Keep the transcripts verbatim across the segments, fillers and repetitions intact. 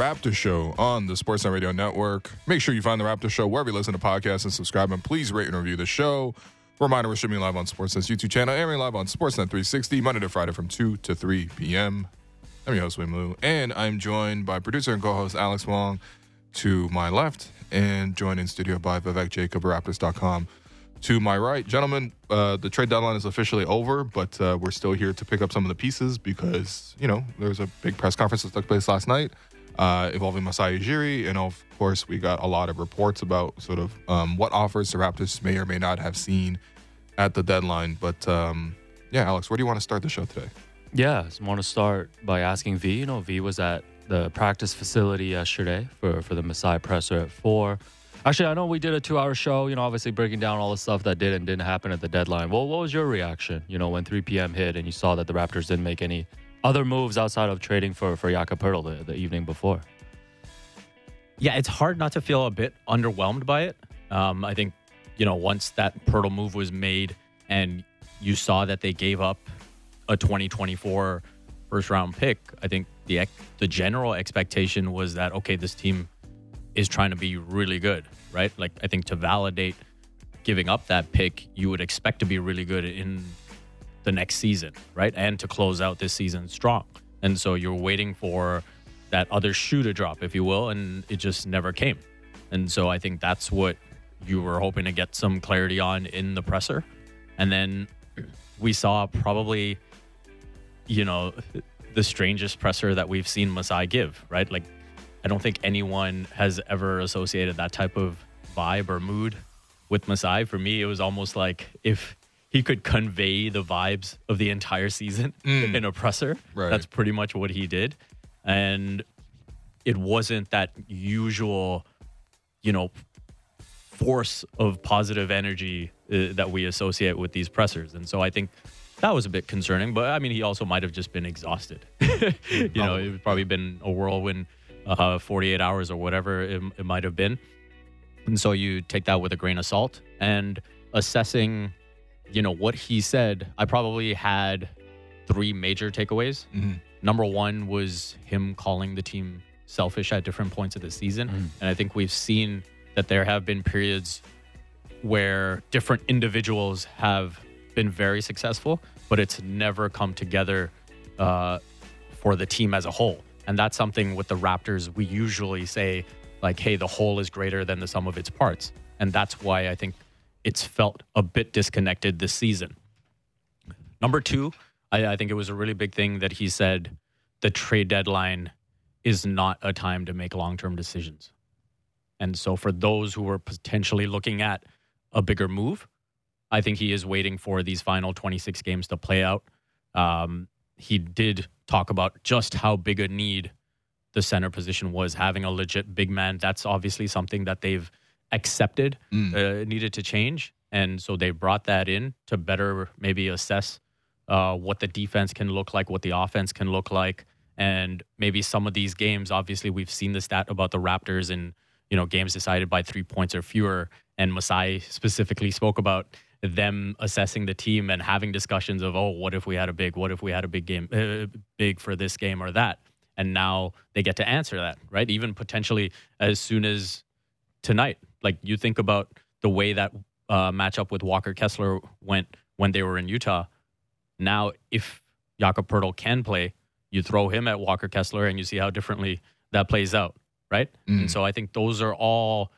Raptor Show on the Sportsnet Radio Network. Make sure you find the Raptor Show wherever you listen to podcasts and subscribe, and please rate and review the show. Reminder, we're streaming live on Sportsnet's YouTube channel, airing live on Sportsnet three sixty, Monday to Friday from two to three p.m. I'm your host, William Lou, and I'm joined by producer and co-host Alex Wong to my left, and joined in studio by Vivek Jacob, Raptors dot com, to my right. Gentlemen, uh, the trade deadline is officially over, but uh, we're still here to pick up some of the pieces because, you know, there was a big press conference that took place last night uh, involving Masai Ujiri, and of course, we got a lot of reports about sort of um, what offers the Raptors may or may not have seen at the deadline. But, um, yeah, Alex, where do you want to start the show today? Yeah, I want to start by asking V. You know, V was at the practice facility yesterday for, for the Masai presser at four. Actually, I know we did a two-hour show, you know, obviously breaking down all the stuff that did and didn't happen at the deadline. Well, what was your reaction, you know, when three p.m. hit and you saw that the Raptors didn't make any other moves outside of trading for, for Jakob Poeltl the, the evening before? Yeah, it's hard not to feel a bit underwhelmed by it. Um, I think, you know, once that Poeltl move was made and you saw that they gave up a twenty twenty-four first-round pick, I think the the general expectation was that, okay, this team is trying to be really good, right? Like, I think to validate giving up that pick, you would expect to be really good in the next season, right? And to close out this season strong. And so you're waiting for that other shoe to drop, if you will, and it just never came. And so I think that's what you were hoping to get some clarity on in the presser. And then we saw probably, you know, the strangest presser that we've seen Masai give, right? Like, I don't think anyone has ever associated that type of vibe or mood with Masai. For me, it was almost like if he could convey the vibes of the entire season mm. in a presser, right. That's pretty much what he did. And it wasn't that usual, you know, force of positive energy uh, that we associate with these pressers. And so I think that was a bit concerning, but I mean, he also might have just been exhausted. you probably. know, it's probably been a whirlwind, uh, forty-eight hours or whatever it, it might have been. And so you take that with a grain of salt. And assessing, you know, what he said, I probably had three major takeaways. Mm-hmm. Number one was him calling the team selfish at different points of the season. Mm-hmm. And I think we've seen that there have been periods where different individuals have been very successful, but it's never come together uh, for the team as a whole. And that's something with the Raptors, we usually say, like, hey, the whole is greater than the sum of its parts. And that's why I think it's felt a bit disconnected this season. Number two, I, I think it was a really big thing that he said the trade deadline is not a time to make long-term decisions. And so for those who were potentially looking at a bigger move, I think he is waiting for these final twenty-six games to play out. Um, he did talk about just how big a need the center position was, having a legit big man. That's obviously something that they've accepted, mm. uh, needed to change. And so they brought that in to better maybe assess uh, what the defense can look like, what the offense can look like. And maybe some of these games, obviously we've seen the stat about the Raptors and, you know, games decided by three points or fewer. And Masai specifically spoke about them assessing the team and having discussions of, oh, what if we had a big, what if we had a big game, uh, big for this game or that. And now they get to answer that, right? Even potentially as soon as tonight. Like, you think about the way that uh, matchup with Walker Kessler went when they were in Utah. Now, if Jakob Poeltl can play, you throw him at Walker Kessler and you see how differently that plays out, right? Mm. And so I think those are all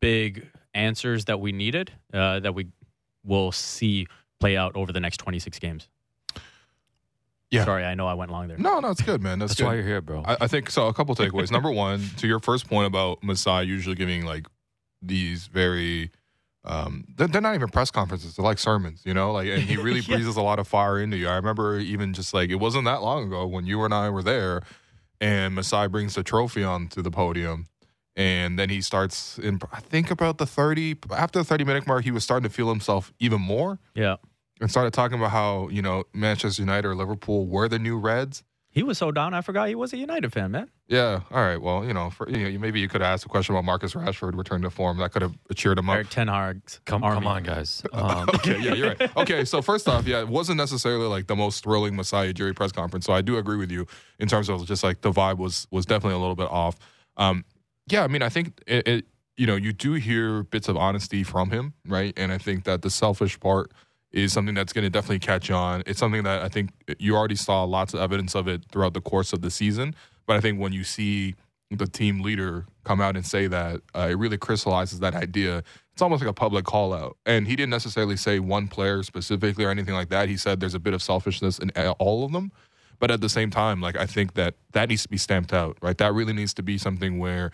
big answers that we needed, uh, that we will see play out over the next twenty-six games. Yeah. Sorry, I know I went long there. No, no, it's good, man. That's, That's good. Why you're here, bro. I, I think, so a couple takeaways. Number one, to your first point about Masai usually giving, like, these very, um, they're, they're not even press conferences. They're like sermons, you know? Like, and he really yeah. breezes a lot of fire into you. I remember even just, like, it wasn't that long ago when you and I were there and Masai brings the trophy onto the podium. And then he starts in, I think about the thirty, after the thirty-minute mark, he was starting to feel himself even more. Yeah. And started talking about how, you know, Manchester United or Liverpool were the new Reds. He was so down, I forgot he was a United fan, man. Yeah. All right. Well, you know, for, you know, maybe you could ask a question about Marcus Rashford return to form. That could have cheered him up. Eric Ten Hag, come, come on, guys. Um. Okay. Yeah, you're right. Okay. So first off, yeah, it wasn't necessarily like the most thrilling Masai Ujiri press conference. So I do agree with you in terms of just like the vibe was was definitely a little bit off. Um, yeah. I mean, I think it, it. You know, you do hear bits of honesty from him, right? And I think that the selfish part is something that's going to definitely catch on. It's something that I think you already saw lots of evidence of it throughout the course of the season. But I think when you see the team leader come out and say that, uh, it really crystallizes that idea. It's almost like a public call out. And he didn't necessarily say one player specifically or anything like that. He said there's a bit of selfishness in all of them. But at the same time, like, I think that that needs to be stamped out, right? That really needs to be something where,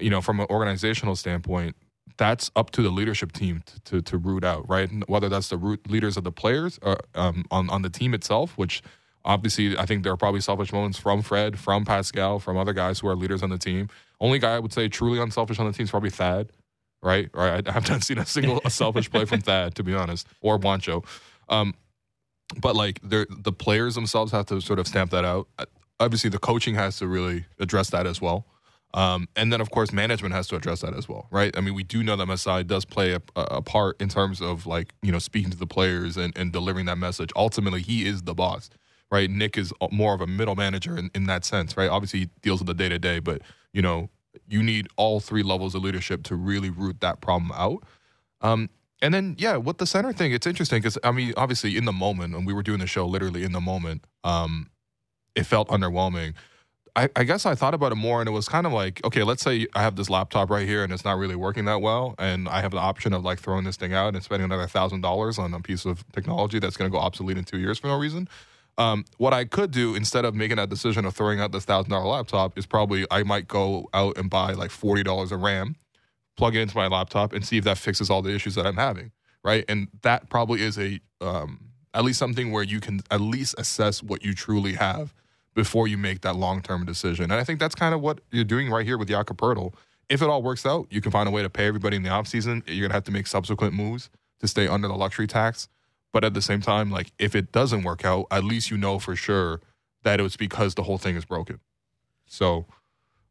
you know, from an organizational standpoint, that's up to the leadership team to, to, to root out, right? Whether that's the root leaders of the players or, um, on, on the team itself, which obviously I think there are probably selfish moments from Fred, from Pascal, from other guys who are leaders on the team. Only guy I would say truly unselfish on the team is probably Thad, right? Right. I have not seen a single a selfish play from Thad, to be honest, or Juancho. Um, but, like, the players themselves have to sort of stamp that out. Obviously, the coaching has to really address that as well. Um, and then, of course, management has to address that as well, right? I mean, we do know that Masai does play a, a part in terms of, like, you know, speaking to the players and, and delivering that message. Ultimately, he is the boss, right? Nick is more of a middle manager in, in that sense, right? Obviously, he deals with the day-to-day, but, you know, you need all three levels of leadership to really root that problem out. Um, and then, yeah, with the center thing, it's interesting because, I mean, obviously, in the moment, and we were doing the show literally in the moment, um, it felt underwhelming. I, I guess I thought about it more, and it was kind of like, okay, let's say I have this laptop right here and it's not really working that well, and I have the option of, like, throwing this thing out and spending another one thousand dollars on a piece of technology that's going to go obsolete in two years for no reason. Um, what I could do instead of making that decision of throwing out this one thousand dollars laptop is probably I might go out and buy, like, forty dollars of RAM, plug it into my laptop, and see if that fixes all the issues that I'm having, right? And that probably is a um, at least something where you can at least assess what you truly have before you make that long-term decision. And I think that's kind of what you're doing right here with Jakob Poeltl. If it all works out, you can find a way to pay everybody in the offseason. You're going to have to make subsequent moves to stay under the luxury tax. But at the same time, like, if it doesn't work out, at least you know for sure that it was because the whole thing is broken. So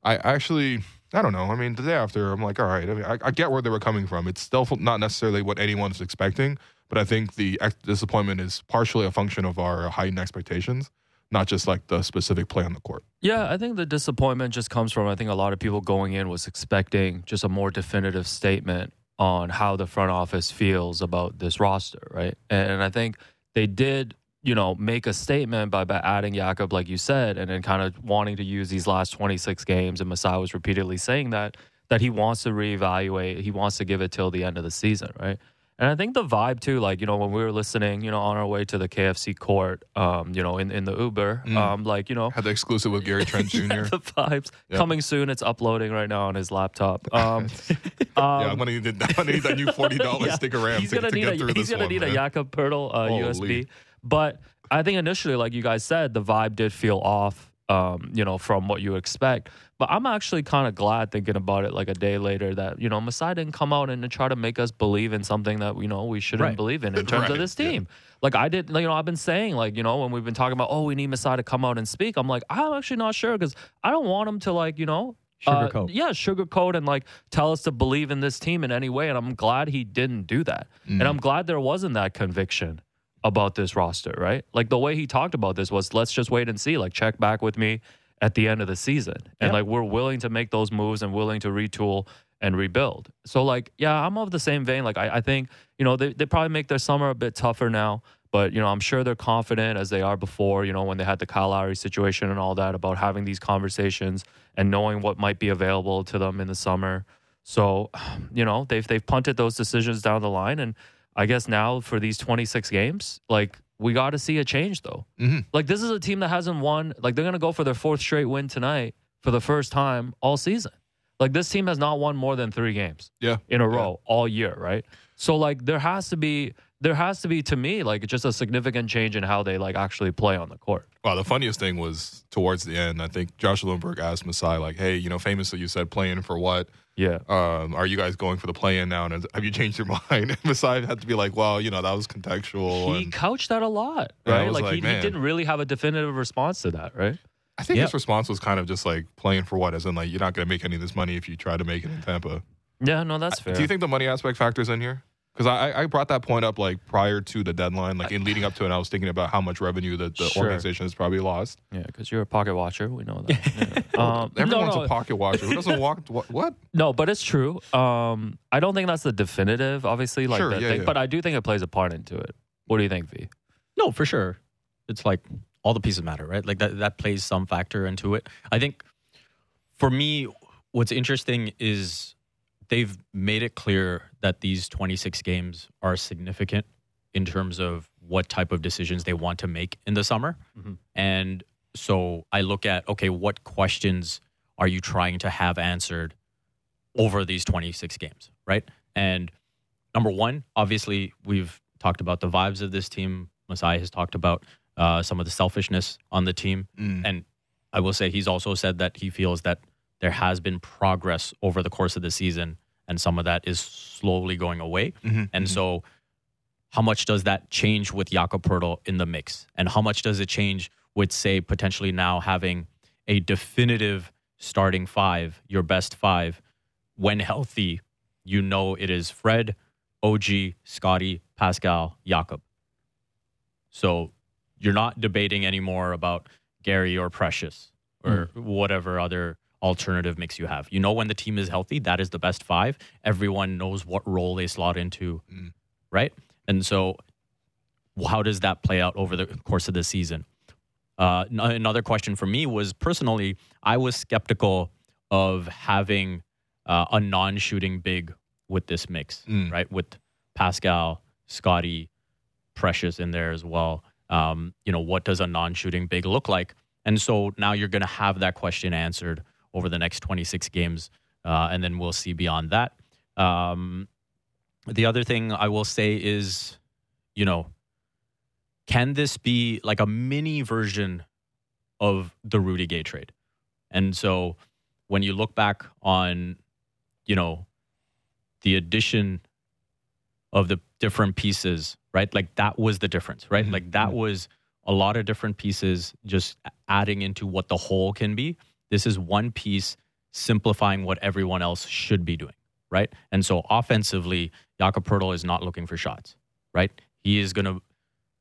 I actually, I don't know. I mean, the day after, I'm like, all right, I mean, I, I get where they were coming from. It's still not necessarily what anyone's expecting, but I think the disappointment is partially a function of our heightened expectations, not just, like, the specific play on the court. Yeah, I think the disappointment just comes from, I think a lot of people going in was expecting just a more definitive statement on how the front office feels about this roster, right? And I think they did, you know, make a statement by, by adding Jakob, like you said, and then kind of wanting to use these last twenty-six games, and Masai was repeatedly saying that, that he wants to reevaluate, he wants to give it till the end of the season, right? And I think the vibe, too, like, you know, when we were listening, you know, on our way to the K F C court, um, you know, in, in the Uber, mm. um, like, you know. Had the exclusive with Gary Trent Junior Yeah, the vibes. Yep. Coming soon. It's uploading right now on his laptop. Um, um, yeah, I'm going to need that new forty dollars yeah, stick around to, to get a, through this one. He's going to need man. a Jakob Poeltl uh, U S B. But I think initially, like you guys said, the vibe did feel off, um, you know, from what you expect. But I'm actually kind of glad thinking about it like a day later that, you know, Masai didn't come out and try to make us believe in something that, you know, we shouldn't right. believe in in terms right. of this team. Yeah. Like I did, you know, I've been saying, like, you know, when we've been talking about, oh, we need Masai to come out and speak. I'm like, I'm actually not sure because I don't want him to, like, you know, Sugarcoat. Uh, yeah, sugarcoat and, like, tell us to believe in this team in any way. And I'm glad he didn't do that. Mm. And I'm glad there wasn't that conviction about this roster, right? Like the way he talked about this was, let's just wait and see, like, check back with me at the end of the season. And, yeah. like, we're willing to make those moves and willing to retool and rebuild. So, like, yeah, I'm of the same vein. Like, I, I think, you know, they, they probably make their summer a bit tougher now. But, you know, I'm sure they're confident as they are before, you know, when they had the Kyle Lowry situation and all that, about having these conversations and knowing what might be available to them in the summer. So, you know, they've, they've punted those decisions down the line. And I guess now for these twenty-six games, like, we got to see a change, though. Mm-hmm. Like, this is a team that hasn't won. Like, they're going to go for their fourth straight win tonight for the first time all season. Like, this team has not won more than three games yeah. in a row yeah. all year, right? So, like, there has to be there has to be, to me, like just a significant change in how they like actually play on the court. Well, the funniest thing was towards the end, I think Josh Lundberg asked Masai, like, hey, you know, famously you said play-in for what? Yeah. Um, are you guys going for the play-in now? And have you changed your mind? And Masai had to be like, well, you know, that was contextual. He and, couched that a lot, right? Like, like he, he didn't really have a definitive response to that, right? I think yep. his response was kind of just like playing for what, as in like, you're not going to make any of this money if you try to make it in Tampa. Yeah, no, that's fair. Do you think the money aspect factors in here? Because I, I brought that point up like prior to the deadline, like in leading up to it, I was thinking about how much revenue that the sure. organization has probably lost. Yeah, because you're a pocket watcher. We know that. Yeah. um, Everyone's no, no. a pocket watcher. Who doesn't walk? What? No, but it's true. Um, I don't think that's the definitive, obviously, like sure, that yeah, thing, yeah. but I do think it plays a part into it. What do you think, V? No, for sure. It's like... all the pieces matter, right? Like that, that plays some factor into it. I think for me, what's interesting is they've made it clear that these twenty-six games are significant in terms of what type of decisions they want to make in the summer. Mm-hmm. And so I look at, okay, what questions are you trying to have answered over these twenty-six games, right? And number one, obviously, we've talked about the vibes of this team. Masai has talked about Uh, some of the selfishness on the team. Mm. And I will say he's also said that he feels that there has been progress over the course of the season and some of that is slowly going away. Mm-hmm. And mm-hmm. so how much does that change with Jakob Poeltl in the mix? And how much does it change with, say, potentially now having a definitive starting five, your best five, when healthy? You know it is Fred, O G, Scottie, Pascal, Jakob. So... you're not debating anymore about Gary or Precious or mm. whatever other alternative mix you have. You know when the team is healthy, that is the best five. Everyone knows what role they slot into, mm. right? And so how does that play out over the course of the season? Uh, n- another question for me was, personally, I was skeptical of having uh, a non-shooting big with this mix, mm. right? With Pascal, Scottie, Precious in there as well. Um, you know, what does a non-shooting big look like? And so now you're going to have that question answered over the next twenty-six games, uh, and then we'll see beyond that. Um, the other thing I will say is, you know, can this be like a mini version of the Rudy Gay trade? And so when you look back on, you know, the addition of the different pieces, right? Like that was the difference, right? Mm-hmm. Like that was a lot of different pieces just adding into what the whole can be. This is one piece simplifying what everyone else should be doing, right? And so offensively, Jakob Poeltl is not looking for shots, right? He is going to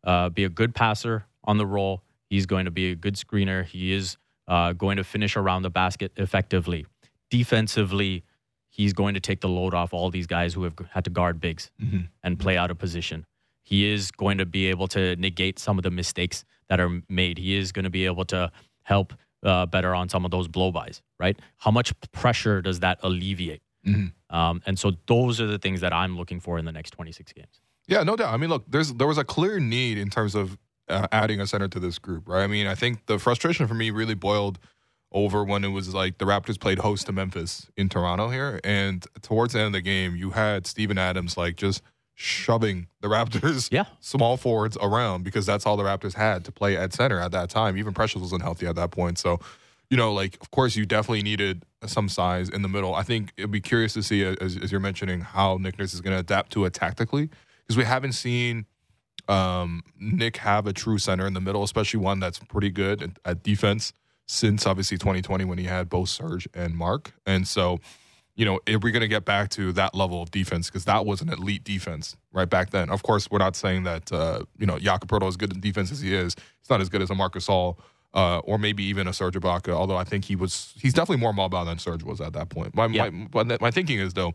uh, be a good passer on the roll. He's going to be a good screener. He is uh, going to finish around the basket effectively. Defensively, he's going to take the load off all these guys who have had to guard bigs mm-hmm. and play out of position. He is going to be able to negate some of the mistakes that are made. He is going to be able to help uh, better on some of those blow-bys, right? How much pressure does that alleviate? Mm-hmm. Um, and so those are the things that I'm looking for in the next twenty-six games. Yeah, no doubt. I mean, look, there's there was a clear need in terms of uh, adding a center to this group, right? I mean, I think the frustration for me really boiled over when it was like the Raptors played host to Memphis in Toronto here. And towards the end of the game, you had Steven Adams like just shoving the Raptors yeah. small forwards around because that's all the Raptors had to play at center at that time. Even Precious wasn't healthy at that point. So, you know, like, of course, you definitely needed some size in the middle. I think it'd be curious to see, as, as you're mentioning, how Nick Nurse is going to adapt to it tactically because we haven't seen um, Nick have a true center in the middle, especially one that's pretty good at, at defense since, obviously, twenty twenty when he had both Serge and Mark. And so... you know, if we're going to get back to that level of defense, because that was an elite defense right back then. Of course, we're not saying that, uh, you know, Jakob Poeltl, as good in defense as he is, it's not as good as a Marcus All uh, or maybe even a Serge Ibaka, although I think he was, he's definitely more mobile than Serge was at that point. My, yeah. my, my, my thinking is, though,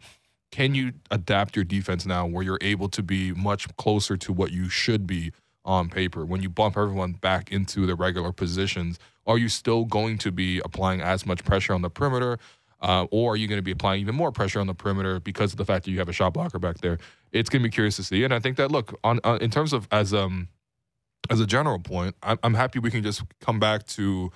can you adapt your defense now where you're able to be much closer to what you should be on paper? When you bump everyone back into their regular positions, are you still going to be applying as much pressure on the perimeter? Uh, or are you going to be applying even more pressure on the perimeter because of the fact that you have a shot blocker back there? It's going to be curious to see. And I think that, look, on uh, in terms of as um as a general point, I'm, I'm happy we can just come back to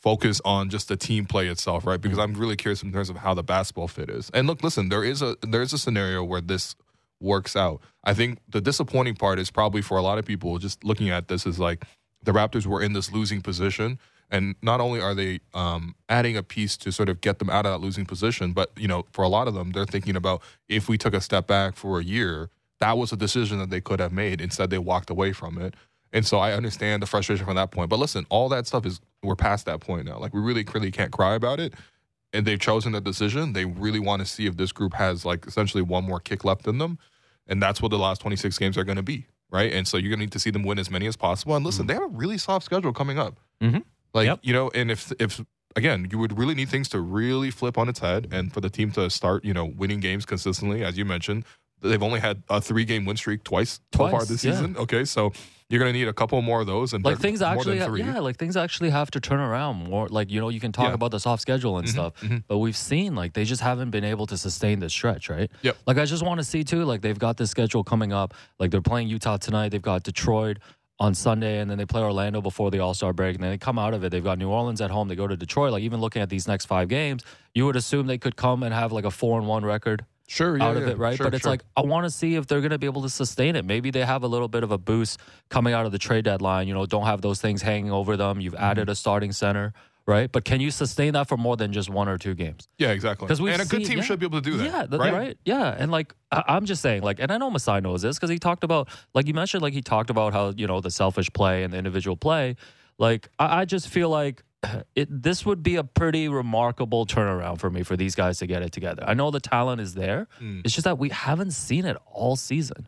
focus on just the team play itself, right? Because I'm really curious in terms of how the basketball fit is. And look, listen, there is a there is a scenario where this works out. I think the disappointing part is probably for a lot of people just looking at this is like the Raptors were in this losing position. And not only are they um, adding a piece to sort of get them out of that losing position, but, you know, for a lot of them, they're thinking about if we took a step back for a year, that was a decision that they could have made. Instead, they walked away from it. And so I understand the frustration from that point. But listen, all that stuff is, we're past that point now. Like, we really, really can't cry about it. And they've chosen the decision. They really want to see if this group has, like, essentially one more kick left in them. And that's what the last twenty-six games are going to be, right? And so you're going to need to see them win as many as possible. And listen, mm-hmm. they have a really soft schedule coming up. Mm-hmm. Like, yep. you know, and if, if again, you would really need things to really flip on its head and for the team to start, you know, winning games consistently, as you mentioned. They've only had a three-game win streak twice, twice so far this yeah. season. Okay, so you're going to need a couple more of those, and like things actually, more than three. yeah, like things actually have to turn around more. Like, you know, you can talk yeah. about the soft schedule and mm-hmm, stuff, mm-hmm. but we've seen like they just haven't been able to sustain this stretch, right? Yep. Like I just want to see too. Like they've got this schedule coming up. Like they're playing Utah tonight. They've got Detroit on Sunday, and then they play Orlando before the All-Star break, and then they come out of it. They've got New Orleans at home. They go to Detroit. Like even looking at these next five games, you would assume they could come and have like a four and one record. Sure, yeah, out of yeah, it, right? Sure, but it's sure. like, I want to see if they're going to be able to sustain it. Maybe they have a little bit of a boost coming out of the trade deadline. You know, don't have those things hanging over them. You've mm-hmm. added a starting center, right? But can you sustain that for more than just one or two games? Yeah, exactly. And a good seen, team yeah, should be able to do that, yeah, the, right? right? Yeah, and like, I, I'm just saying, like, and I know Masai knows this because he talked about, like you mentioned, like he talked about how, you know, the selfish play and the individual play. Like, I, I just feel like, It, this would be a pretty remarkable turnaround for me for these guys to get it together. I know the talent is there. Mm. It's just that we haven't seen it all season.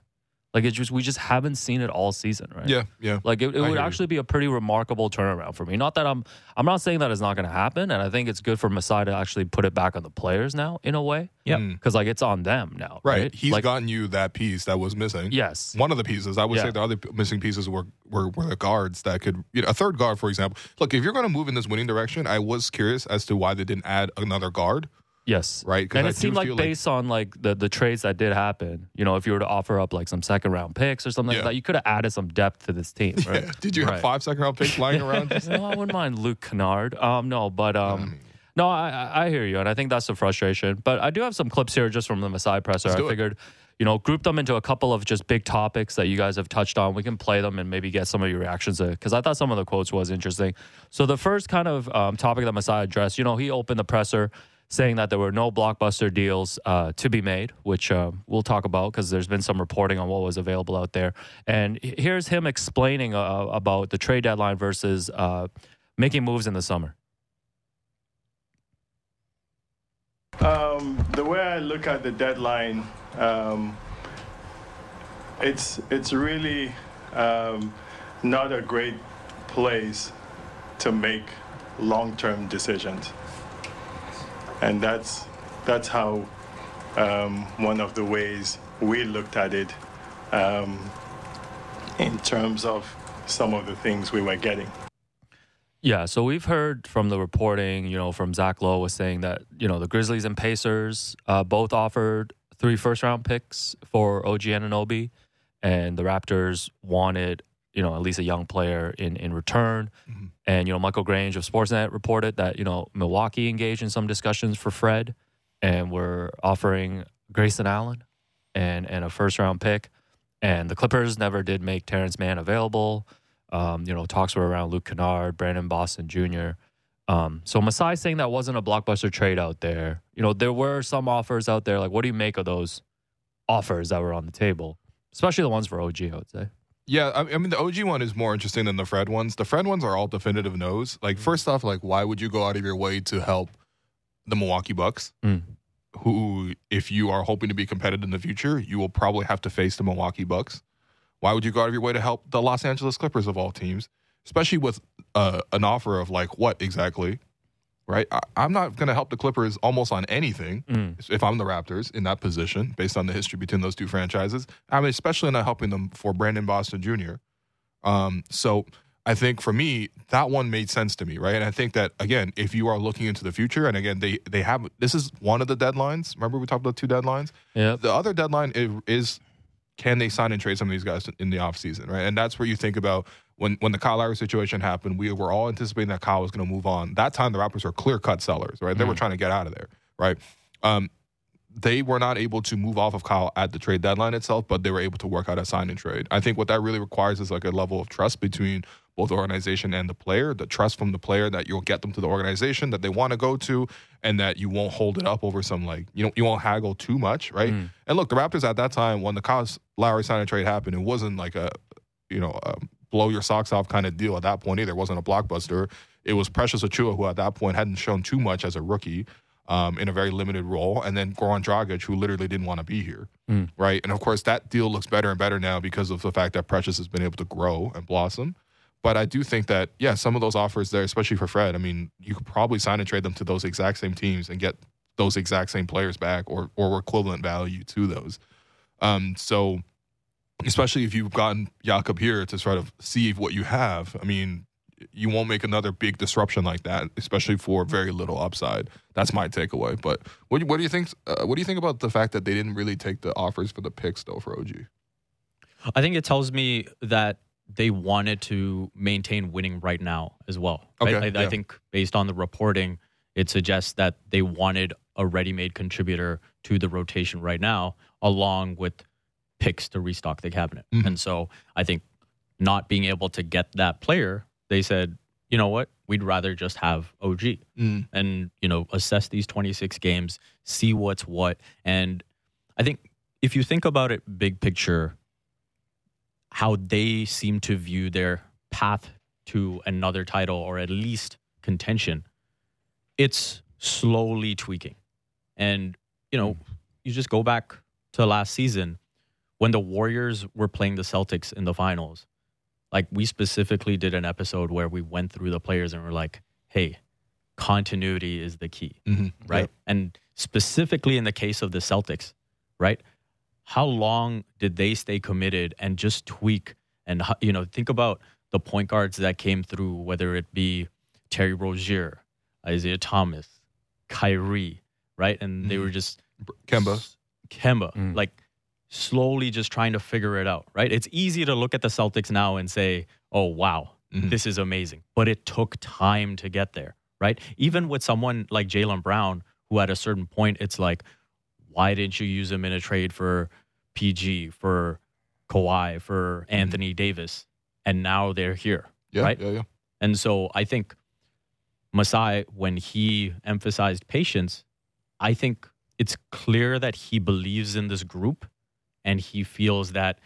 Like, it's just we just haven't seen it all season, right? Yeah, yeah. Like, it, it would actually you. be a pretty remarkable turnaround for me. Not that I'm I'm not saying that it's not going to happen, and I think it's good for Masai to actually put it back on the players now, in a way. Yeah. Because, mm. like, it's on them now, right? right? He's like, gotten you that piece that was missing. Yes. One of the pieces. I would yeah. say the other missing pieces were, were, were the guards that could, you know, a third guard, for example. Look, if you're going to move in this winning direction, I was curious as to why they didn't add another guard. Yes. Right. And it I seemed like based like, on like the, the trades that did happen, you know, if you were to offer up like some second round picks or something yeah. like that, you could have added some depth to this team. Right? Yeah. Did you right. have five second round picks lying around? No, I wouldn't mind Luke Kennard. Um, no, but um, I mean, no, I I hear you, and I think that's the frustration. But I do have some clips here just from the Masai presser. I figured, you know, group them into a couple of just big topics that you guys have touched on. We can play them and maybe get some of your reactions to it, because I thought some of the quotes was interesting. So the first kind of um, topic that Masai addressed, you know, he opened the presser saying that there were no blockbuster deals uh, to be made, which uh, we'll talk about because there's been some reporting on what was available out there. And here's him explaining uh, about the trade deadline versus uh, making moves in the summer. Um, the way I look at the deadline, um, it's it's really um, not a great place to make long-term decisions. And that's that's how um, one of the ways we looked at it um, in terms of some of the things we were getting. Yeah, so we've heard from the reporting, you know, from Zach Lowe was saying that, you know, the Grizzlies and Pacers uh, both offered three first-round picks for O G Anunoby, and the Raptors wanted, you know, at least a young player in, in return. Mm-hmm. And, you know, Michael Grange of Sportsnet reported that, you know, Milwaukee engaged in some discussions for Fred and were offering Grayson Allen and, and a first-round pick. And the Clippers never did make Terrence Mann available. Um, you know, talks were around Luke Kennard, Brandon Boston Junior Um, so Masai saying that wasn't a blockbuster trade out there. You know, there were some offers out there. Like, what do you make of those offers that were on the table? Especially the ones for O G, I would say. Yeah, I mean, the O G one is more interesting than the Fred ones. The Fred ones are all definitive no's. Like, first off, like, why would you go out of your way to help the Milwaukee Bucks, mm. who, if you are hoping to be competitive in the future, you will probably have to face the Milwaukee Bucks? Why would you go out of your way to help the Los Angeles Clippers of all teams, especially with uh, an offer of, like, what exactly, right? I- I'm not going to help the Clippers almost on anything mm. if I'm the Raptors in that position, based on the history between those two franchises. I'm especially not helping them for Brandon Boston Junior Um, so I think for me, that one made sense to me, right? And I think that, again, if you are looking into the future, and again, they they have this is one of the deadlines. Remember we talked about two deadlines? Yep. The other deadline is, is can they sign and trade some of these guys in the offseason, right? And that's where you think about When when the Kyle Lowry situation happened, we were all anticipating that Kyle was going to move on. That time, the Raptors were clear-cut sellers, right? They mm. were trying to get out of there, right? Um, they were not able to move off of Kyle at the trade deadline itself, but they were able to work out a sign and trade. I think what that really requires is like a level of trust between both the organization and the player, the trust from the player that you'll get them to the organization that they want to go to, and that you won't hold it up over some, like, you know, you won't haggle too much, right? Mm. And look, the Raptors at that time, when the Kyle Lowry sign and trade happened, it wasn't like a, you know, a blow your socks off kind of deal at that point either. It wasn't a blockbuster. It was Precious Achiuwa, who at that point hadn't shown too much as a rookie, Um, in a very limited role, and then Goran Dragic, who literally didn't want to be here, mm. right? And, of course, that deal looks better and better now because of the fact that Precious has been able to grow and blossom. But I do think that, yeah, some of those offers there, especially for Fred, I mean, you could probably sign and trade them to those exact same teams and get those exact same players back or or equivalent value to those. Um, so, especially if you've gotten Jakob here to sort of see what you have, I mean, you won't make another big disruption like that, especially for very little upside. That's my takeaway. But what, what do you think? Uh, what do you think about the fact that they didn't really take the offers for the picks though for O G? I think it tells me that they wanted to maintain winning right now as well. Okay, I, I, yeah. I think based on the reporting, it suggests that they wanted a ready-made contributor to the rotation right now, along with picks to restock the cabinet. Mm-hmm. And so I think not being able to get that player, they said, you know what, we'd rather just have O G mm. and, you know, assess these twenty-six games, see what's what. And I think if you think about it big picture, how they seem to view their path to another title or at least contention, it's slowly tweaking. And, you know, mm. you just go back to last season when the Warriors were playing the Celtics in the finals. Like, we specifically did an episode where we went through the players and we're like, hey, continuity is the key, mm-hmm. right? Yep. And specifically in the case of the Celtics, right? How long did they stay committed and just tweak? And, you know, think about the point guards that came through, whether it be Terry Rozier, Isaiah Thomas, Kyrie, right? And mm-hmm. they were just... Kemba. S- Kemba. Mm. Like, slowly just trying to figure it out, right? It's easy to look at the Celtics now and say, oh, wow, mm-hmm. this is amazing. But it took time to get there, right? Even with someone like Jaylen Brown, who at a certain point, it's like, why didn't you use him in a trade for P G, for Kawhi, for mm-hmm. Anthony Davis? And now they're here, yeah, right? Yeah, yeah. And so I think Masai, when he emphasized patience, I think it's clear that he believes in this group. And he feels that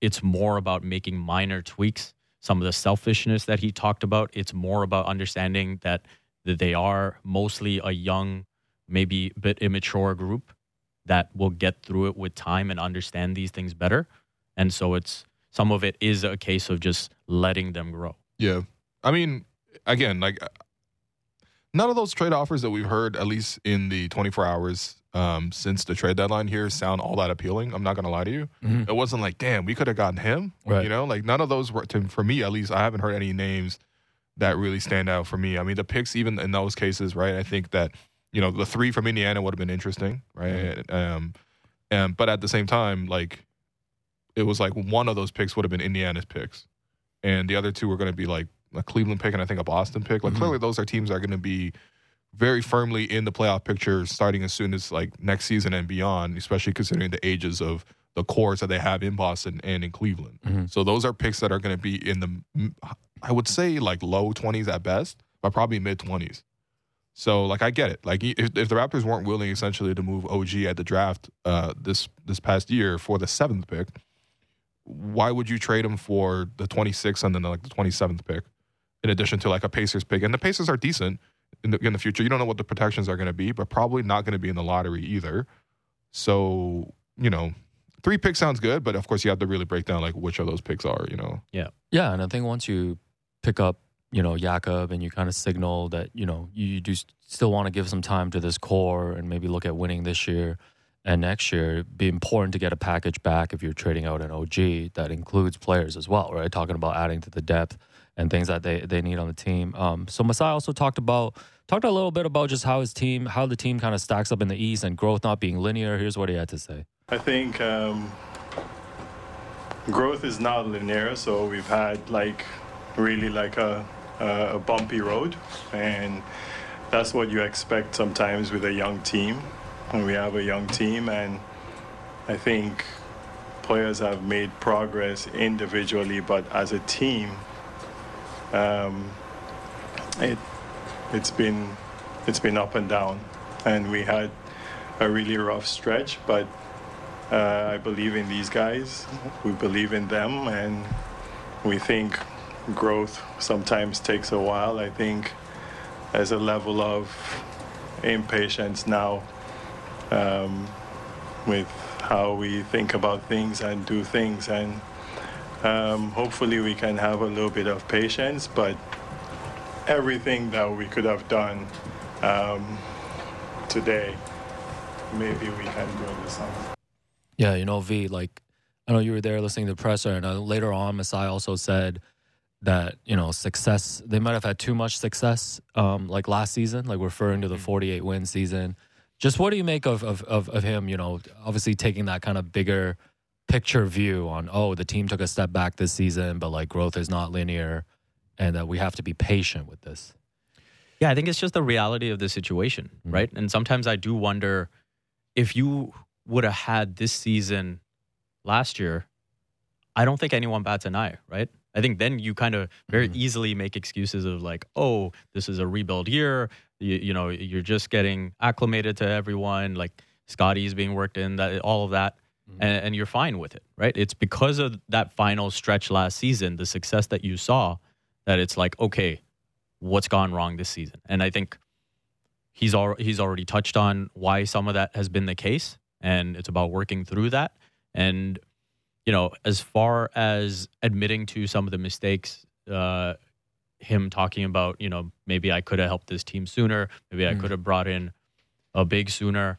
it's more about making minor tweaks. Some of the selfishness that he talked about, it's more about understanding that, that they are mostly a young, maybe a bit immature group that will get through it with time and understand these things better. And so it's some of it is a case of just letting them grow. Yeah. I mean, again, like none of those trade offers that we've heard, at least in the twenty-four hours, Um, since the trade deadline here sound all that appealing. I'm not going to lie to you. Mm-hmm. It wasn't like, damn, we could have gotten him. Right. You know, like none of those were, to, for me at least, I haven't heard any names that really stand out for me. I mean, the picks, even in those cases, right, I think that, you know, the three from Indiana would have been interesting, right? Mm-hmm. Um, and, but at the same time, like, it was like one of those picks would have been Indiana's picks. And the other two were going to be like a Cleveland pick and I think a Boston pick. Like, mm-hmm. clearly those are teams that are going to be very firmly in the playoff picture starting as soon as like next season and beyond, especially considering the ages of the cores that they have in Boston and in Cleveland. Mm-hmm. So those are picks that are going to be in the, I would say like low twenties at best, but probably mid twenties. So like, I get it. Like if, if the Raptors weren't willing essentially to move O G at the draft uh, this, this past year for the seventh pick, why would you trade him for the twenty-sixth and then like the twenty-seventh pick in addition to like a Pacers pick? And the Pacers are decent. In the, in the future, you don't know what the protections are going to be, but probably not going to be in the lottery either. So, you know, three picks sounds good, but of course you have to really break down like which of those picks are, you know. Yeah. Yeah, and I think once you pick up, you know, Jakob and you kind of signal that, you know, you do still want to give some time to this core and maybe look at winning this year and next year, it'd be important to get a package back if you're trading out an O G that includes players as well, right? Talking about adding to the depth and things that they, they need on the team. Um, so Masai also talked about talked a little bit about just how his team, how the team kind of stacks up in the East and growth not being linear. Here's what he had to say. I think um, growth is not linear, so we've had like really like a, a bumpy road, and that's what you expect sometimes with a young team. and we have a young team, and I think players have made progress individually, but as a team, um, it it's been it's been up and down, and we had a really rough stretch. But uh, I believe in these guys. We believe in them, and we think growth sometimes takes a while. I think there's a level of impatience now um, with how we think about things and do things, and um, hopefully we can have a little bit of patience. But everything that we could have done um, today, maybe we can grow this up. Yeah, you know, V, like, I know you were there listening to the presser, and uh, later on, Masai also said that, you know, success, they might have had too much success, um, like last season, like referring to the forty-eight win season. Just what do you make of, of, of, of him, you know, obviously taking that kind of bigger picture view on, oh, the team took a step back this season, but like growth is not linear and that we have to be patient with this? Yeah, I think it's just the reality of the situation, mm-hmm. right? And sometimes I do wonder if you would have had this season last year, I don't think anyone bats an eye, right? I think then you kind of very mm-hmm. easily make excuses of like, oh, this is a rebuild year. You, you know, you're just getting acclimated to everyone. Like Scottie's being worked in, that all of that, mm-hmm. and, and you're fine with it, right? It's because of that final stretch last season, the success that you saw, that it's like, okay, what's gone wrong this season? And I think he's al- he's already touched on why some of that has been the case, and it's about working through that. And you know, as far as admitting to some of the mistakes, uh, him talking about, you know, maybe I could have helped this team sooner. Maybe mm. I could have brought in a big sooner.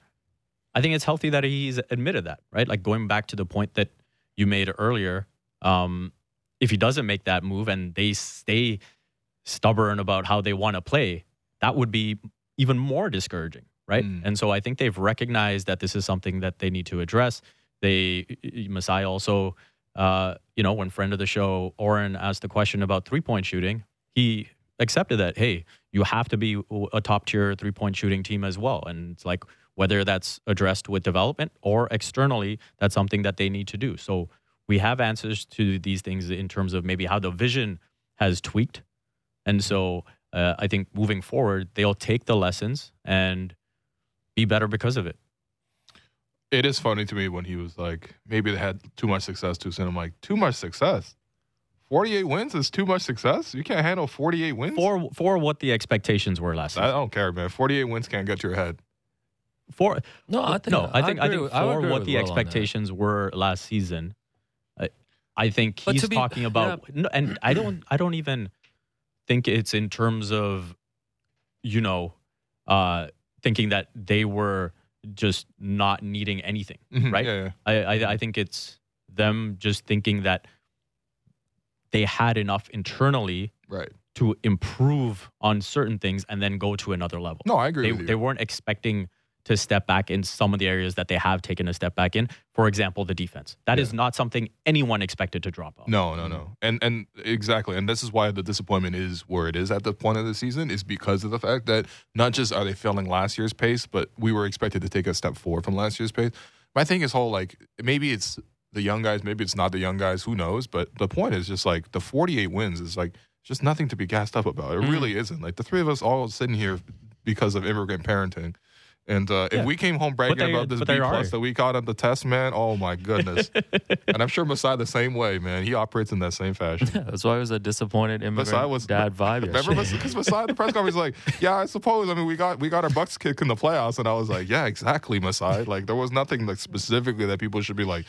I think it's healthy that he's admitted that, right? Like going back to the point that you made earlier, um, if he doesn't make that move and they stay stubborn about how they want to play, that would be even more discouraging, right? Mm. And so I think they've recognized that this is something that they need to address. They, Masai also, uh, you know, when friend of the show, Oren, asked the question about three-point shooting, he accepted that, hey, you have to be a top-tier three-point shooting team as well. And it's like, whether that's addressed with development or externally, that's something that they need to do. So we have answers to these things in terms of maybe how the vision has tweaked. And so uh, I think moving forward, they'll take the lessons and be better because of it. It is funny to me when he was like, maybe they had too much success too soon. I'm like, too much success? forty-eight wins is too much success? You can't handle forty-eight wins? For for what the expectations were last season. I don't care, man. forty-eight wins can't get to your head. For No, I think no, I think I, I think with, for I what the expectations were last season, I, I think he's be, talking about yeah. no, and I don't I don't even think it's in terms of, you know, uh, thinking that they were just not needing anything, mm-hmm, right? Yeah, yeah. I, I I think it's them just thinking that they had enough internally, right, to improve on certain things and then go to another level. No, I agree. They, with you. They weren't expecting to step back in some of the areas that they have taken a step back in. For example, the defense. That yeah. is not something anyone expected to drop off. No, no, no. And and exactly. And this is why the disappointment is where it is at the point of the season, is because of the fact that not just are they failing last year's pace, but we were expected to take a step forward from last year's pace. My thing is whole, like, maybe it's the young guys, maybe it's not the young guys, who knows? But the point is just like the forty-eight wins is like just nothing to be gassed up about. It mm. really isn't. Like the three of us all sitting here because of immigrant parenting. And uh, yeah. if we came home bragging they, about this B plus that we got on the test, man, oh my goodness! And I'm sure Masai the same way, man. He operates in that same fashion. Yeah, that's why it was a disappointed immigrant was, dad vibe. Remember, because Masai the press conference was like, "Yeah, I suppose. I mean, we got we got our Bucks kick in the playoffs," and I was like, "Yeah, exactly, Masai." Like there was nothing like specifically that people should be like.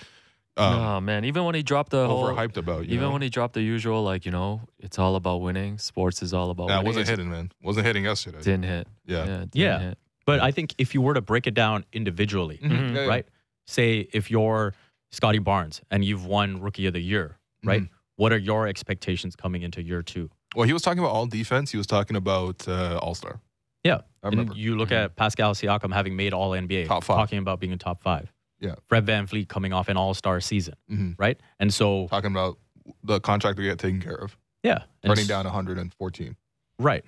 Um, oh man! Even when he dropped the whole overhyped about, you even know? when he dropped the usual, like you know, it's all about winning. Sports is all about. Nah, winning. That wasn't hitting, man. Wasn't hitting yesterday. Didn't hit. Yeah. Yeah. Didn't yeah. hit. But I think if you were to break it down individually, mm-hmm. yeah, right? Yeah. Say if you're Scottie Barnes and you've won Rookie of the Year, right? Mm-hmm. What are your expectations coming into year two? Well, he was talking about all defense. He was talking about uh, All-Star. Yeah. I remember. And you look mm-hmm. at Pascal Siakam having made All N B A. Top five. Talking about being in top five. Yeah. Fred VanVleet coming off an All-Star season, mm-hmm. right? And so... Talking about the contract we got taken care of. Yeah. Running down one hundred fourteen. Right.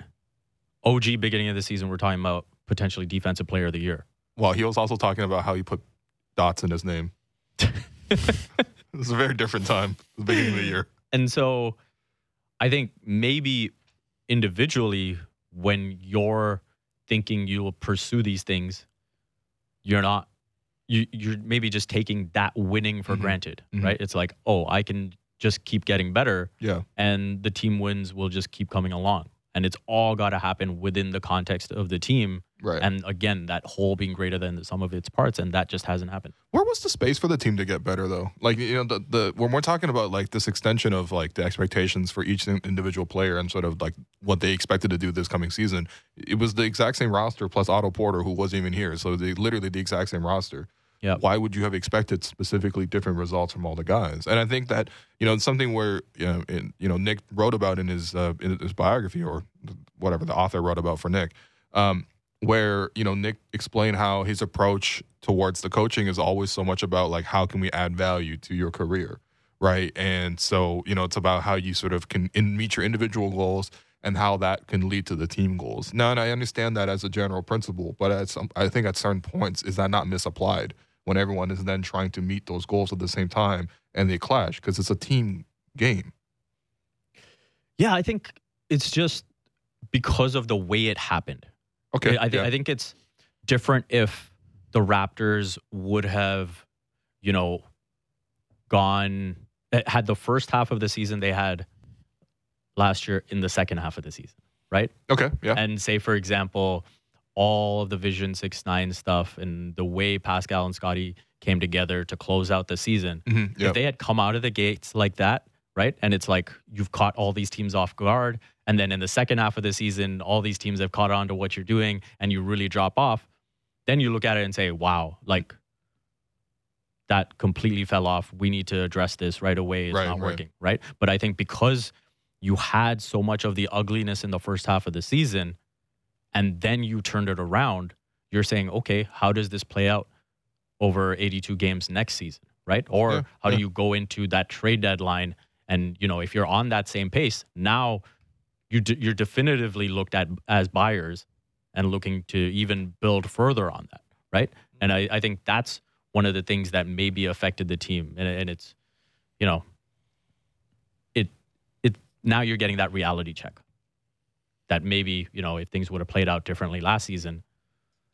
O G beginning of the season, we're talking about potentially defensive player of the year. Well, he was also talking about how he put dots in his name. It was a very different time, the beginning of the year. And so I think maybe individually, when you're thinking you'll pursue these things, you're not, you, you're maybe just taking that winning for mm-hmm. granted, mm-hmm. right? It's like, oh, I can just keep getting better. Yeah. And the team wins will just keep coming along. And it's all got to happen within the context of the team. Right. And again, that whole being greater than the sum of its parts. And that just hasn't happened. Where was the space for the team to get better, though? Like, you know, the, the when we're talking about like this extension of like the expectations for each individual player and sort of like what they expected to do this coming season, it was the exact same roster plus Otto Porter, who wasn't even here. So they literally the exact same roster. Yeah. Why would you have expected specifically different results from all the guys? And I think that, you know, it's something where, you know, in, you know Nick wrote about in his uh, in his biography or whatever the author wrote about for Nick, um, where, you know, Nick explained how his approach towards the coaching is always so much about, like, how can we add value to your career, right? And so, you know, it's about how you sort of can in meet your individual goals and how that can lead to the team goals. Now, and I understand that as a general principle, but at some, I think at certain points, is that not misapplied? When everyone is then trying to meet those goals at the same time and they clash because it's a team game. Yeah, I think it's just because of the way it happened. Okay. I, th- yeah. I think it's different if the Raptors would have, you know, gone, had the first half of the season they had last year in the second half of the season, right? Okay. Yeah. And say, for example, all of the Vision six nine stuff and the way Pascal and Scottie came together to close out the season. Mm-hmm, yep. If they had come out of the gates like that, right? And it's like you've caught all these teams off guard. And then in the second half of the season, all these teams have caught on to what you're doing and you really drop off. Then you look at it and say, wow, like that completely fell off. We need to address this right away. It's right, not working, right. right? But I think because you had so much of the ugliness in the first half of the season, and then you turned it around, you're saying, okay, how does this play out over eighty-two games next season, right? Or yeah, how yeah. do you go into that trade deadline? And, you know, if you're on that same pace, now you d- you're definitively looked at as buyers and looking to even build further on that, right? And I, I think that's one of the things that maybe affected the team. And, and it's, you know, it it now you're getting that reality check. That maybe, you know, if things would have played out differently last season,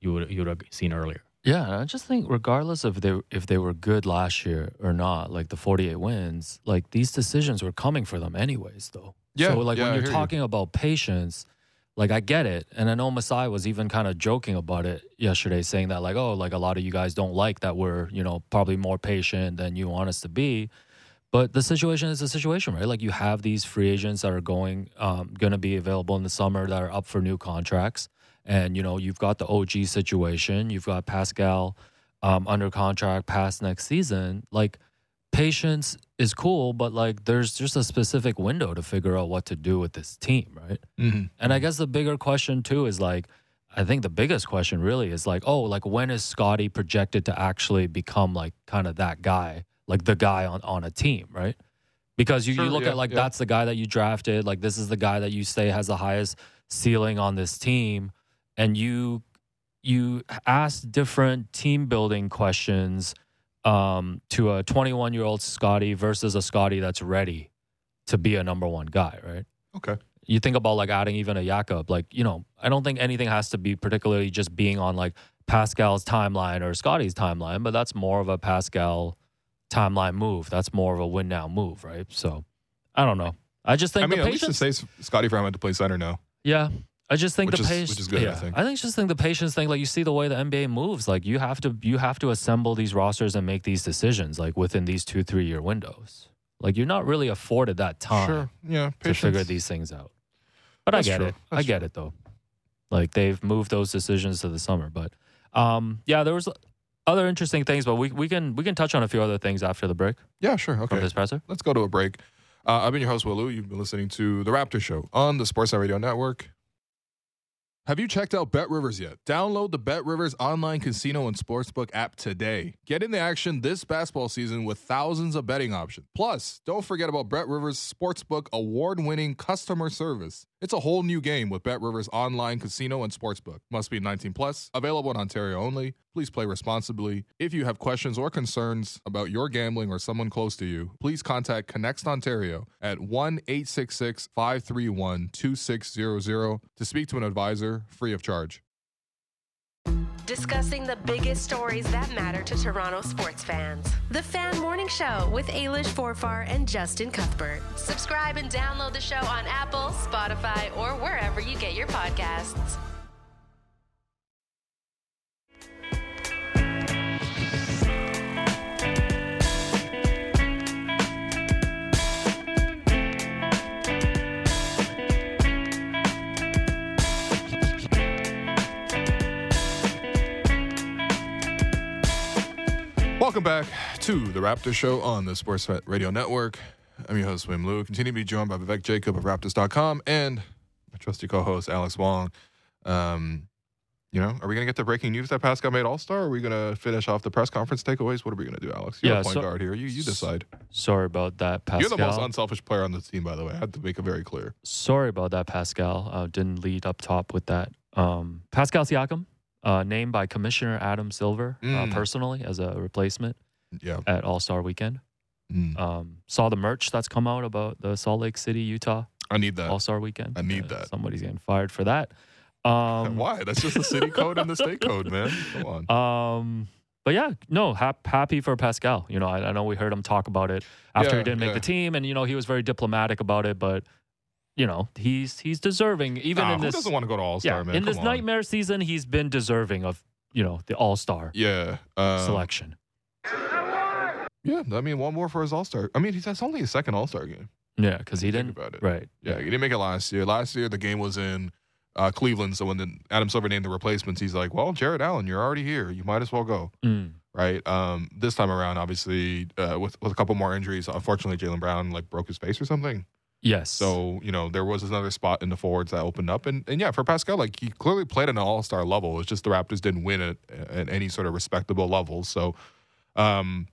you would you would have seen earlier. Yeah, I just think regardless of they, if they were good last year or not, like the forty-eight wins, like these decisions were coming for them anyways, though. Yeah. So, like, yeah, when you're talking you. about patience, like, I get it. And I know Masai was even kind of joking about it yesterday, saying that, like, oh, like, a lot of you guys don't like that we're, you know, probably more patient than you want us to be. But the situation is the situation, right? Like, you have these free agents that are going um, going to be available in the summer that are up for new contracts. And, you know, you've got the O G situation. You've got Pascal um, under contract past next season. Like, patience is cool, but, like, there's just a specific window to figure out what to do with this team, right? Mm-hmm. And I guess the bigger question, too, is, like, I think the biggest question really is, like, oh, like, when is Scottie projected to actually become, like, kind of that guy? Like the guy on, on a team, right? Because you, sure, you look yeah, at like yeah. that's the guy that you drafted. Like this is the guy that you say has the highest ceiling on this team. And you you ask different team building questions um, to a twenty-one-year-old Scottie versus a Scottie that's ready to be a number one guy, right? Okay. You think about like adding even a Jakob. Like, you know, I don't think anything has to be particularly just being on like Pascal's timeline or Scottie's timeline, but that's more of a Pascal timeline move. That's more of a win now move, right? So I don't know. I just think I mean, the patience. At least it saves Scottie Brown to play center now. Yeah, I just think which the patience. Which is good. Yeah. I think. I think just think the patience thing. Like you see the way the N B A moves. Like you have to you have to assemble these rosters and make these decisions like within these two three year windows. Like you're not really afforded that time. Sure. Yeah. Patience. To figure these things out. But That's I get true. it. That's I get true. it though. Like they've moved those decisions to the summer, but um, yeah, there was. Other interesting things, but we we can we can touch on a few other things after the break. Yeah, sure. Okay. From this presser. Let's go to a break. Uh, I've been your host, Will Lou. You've been listening to The Raptor Show on the Sportsnet Radio Network. Have you checked out Bet Rivers yet? Download the Bet Rivers online casino and sportsbook app today. Get in the action this basketball season with thousands of betting options. Plus, don't forget about Bet Rivers' sportsbook award-winning customer service. It's a whole new game with Bet Rivers online casino and sportsbook. Must be nineteen plus, available in Ontario only. Please play responsibly. If you have questions or concerns about your gambling or someone close to you, please contact Connects Ontario at one eight six six, five three one, two six zero zero to speak to an advisor free of charge. Discussing the biggest stories that matter to Toronto sports fans. The Fan Morning Show with Ailish Forfar and Justin Cuthbert. Subscribe and download the show on Apple, Spotify, or wherever you get your podcasts. Welcome back to the Raptors Show on the Sportsnet Radio Network. I'm your host, William Lou. Continue to be joined by Vivek Jacob of Raptors dot com and my trusty co-host, Alex Wong. Um, you know, are we going to get the breaking news that Pascal made All-Star? Or are we going to finish off the press conference takeaways? What are we going to do, Alex? You're yeah, a point so, guard here. You you decide. Sorry about that, Pascal. You're the most unselfish player on the team, by the way. I have to make it very clear. Sorry about that, Pascal. Uh, didn't lead up top with that. Um, Pascal Siakam. Uh, named by Commissioner Adam Silver mm. uh, personally as a replacement yeah. at All-Star Weekend. Mm. Um, saw the merch that's come out about the Salt Lake City, Utah. I need that. All-Star Weekend. I need uh, that. Somebody's getting fired for that. Um, Why? That's just the city code and the state code, man. Come on. Um, but yeah, no, hap- happy for Pascal. You know, I, I know we heard him talk about it after yeah, he didn't make yeah. the team, and, you know, he was very diplomatic about it, but... You know, he's he's deserving. Even nah, in this, who doesn't want to go to All-Star, yeah, man? In Come this on. nightmare season, he's been deserving of, you know, the All-Star yeah, uh, selection. Yeah, I mean, one more for his All-Star. I mean, that's only his second All-Star game. Yeah, because he didn't. About it. Right. Yeah, he didn't make it last year. Last year, the game was in uh, Cleveland, so when the, Adam Silver named the replacements, he's like, well, Jared Allen, you're already here. You might as well go. Mm. Right. Um, this time around, obviously, uh, with, with a couple more injuries, unfortunately, Jaylen Brown, like, broke his face or something. Yes. So, you know, there was another spot in the forwards that opened up. And, and yeah, for Pascal, like, he clearly played at an all-star level. It's just the Raptors didn't win at, at any sort of respectable level. So um,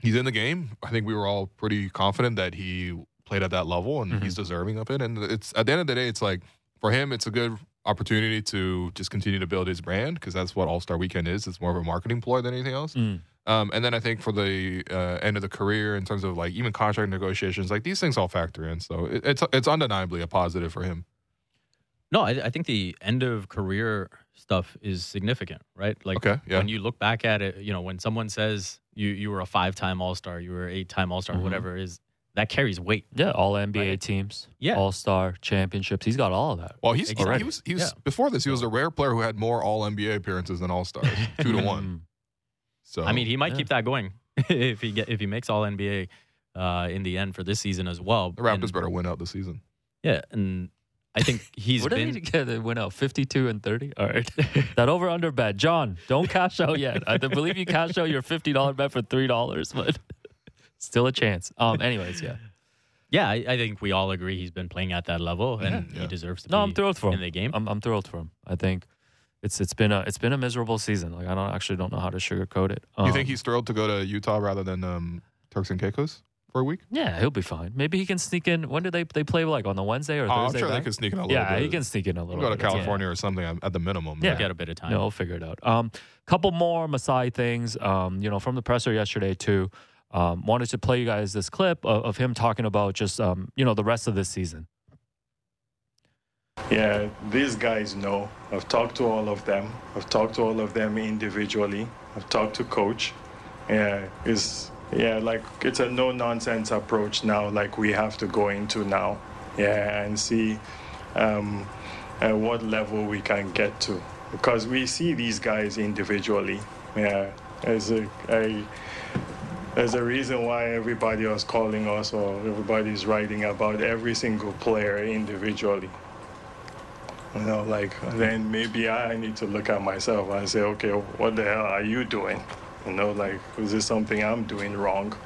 he's in the game. I think we were all pretty confident that he played at that level and mm-hmm. he's deserving of it. And it's at the end of the day, it's like, for him, it's a good opportunity to just continue to build his brand because that's what All-Star Weekend is. It's more of a marketing ploy than anything else. Mm. Um, and then I think for the uh, end of the career, in terms of like even contract negotiations, like these things all factor in. So it, it's it's undeniably a positive for him. No, I, I think the end of career stuff is significant, right? Like okay, yeah. when you look back at it, you know, when someone says you you were a five time All Star, you were an eight time All Star, mm-hmm. whatever it is. That carries weight. Yeah, all N B A right. teams. Yeah. All-star championships. He's got all of that. Well, he's exactly. he was he was yeah. before this, he was a rare player who had more all N B A appearances than all-stars. two to one. So I mean, he might yeah. keep that going if he get if he makes all N B A uh, in the end for this season as well. The Raptors and, better win out this season. Yeah, and I think he's what been did he get to win out fifty-two and thirty. All right. That over under bet. John, don't cash out yet. I believe you cash out your fifty dollars bet for three dollars, but still a chance. Um. Anyways, yeah. Yeah, I, I think we all agree he's been playing at that level, and yeah, yeah. he deserves to no, be I'm thrilled for him. in the game. I'm, I'm thrilled for him. I think it's it's been a it's been a miserable season. Like I don't actually don't know how to sugarcoat it. Um, you think he's thrilled to go to Utah rather than um, Turks and Caicos for a week? Yeah, he'll be fine. Maybe he can sneak in. When do they they play? Like on the Wednesday or oh, Thursday? I'm sure night? they can sneak in a little. Yeah, bit. he can sneak in a little. We'll go to California yeah. or something at the minimum. Yeah, right? Get a bit of time. No, we'll figure it out. Um, couple more Masai things. Um, you know, from the presser yesterday too. Um, wanted to play you guys this clip of, of him talking about just, um, you know, the rest of this season. Yeah, these guys know. I've talked to all of them. I've talked to all of them individually. I've talked to coach. Yeah, it's, yeah, like it's a no-nonsense approach now, like we have to go into now. Yeah, and see um, at what level we can get to. Because we see these guys individually. Yeah, as a... a There's a reason why everybody was calling us or everybody's writing about every single player individually. You know, like, then maybe I need to look at myself and say, okay, what the hell are you doing? You know, like, is this something I'm doing wrong?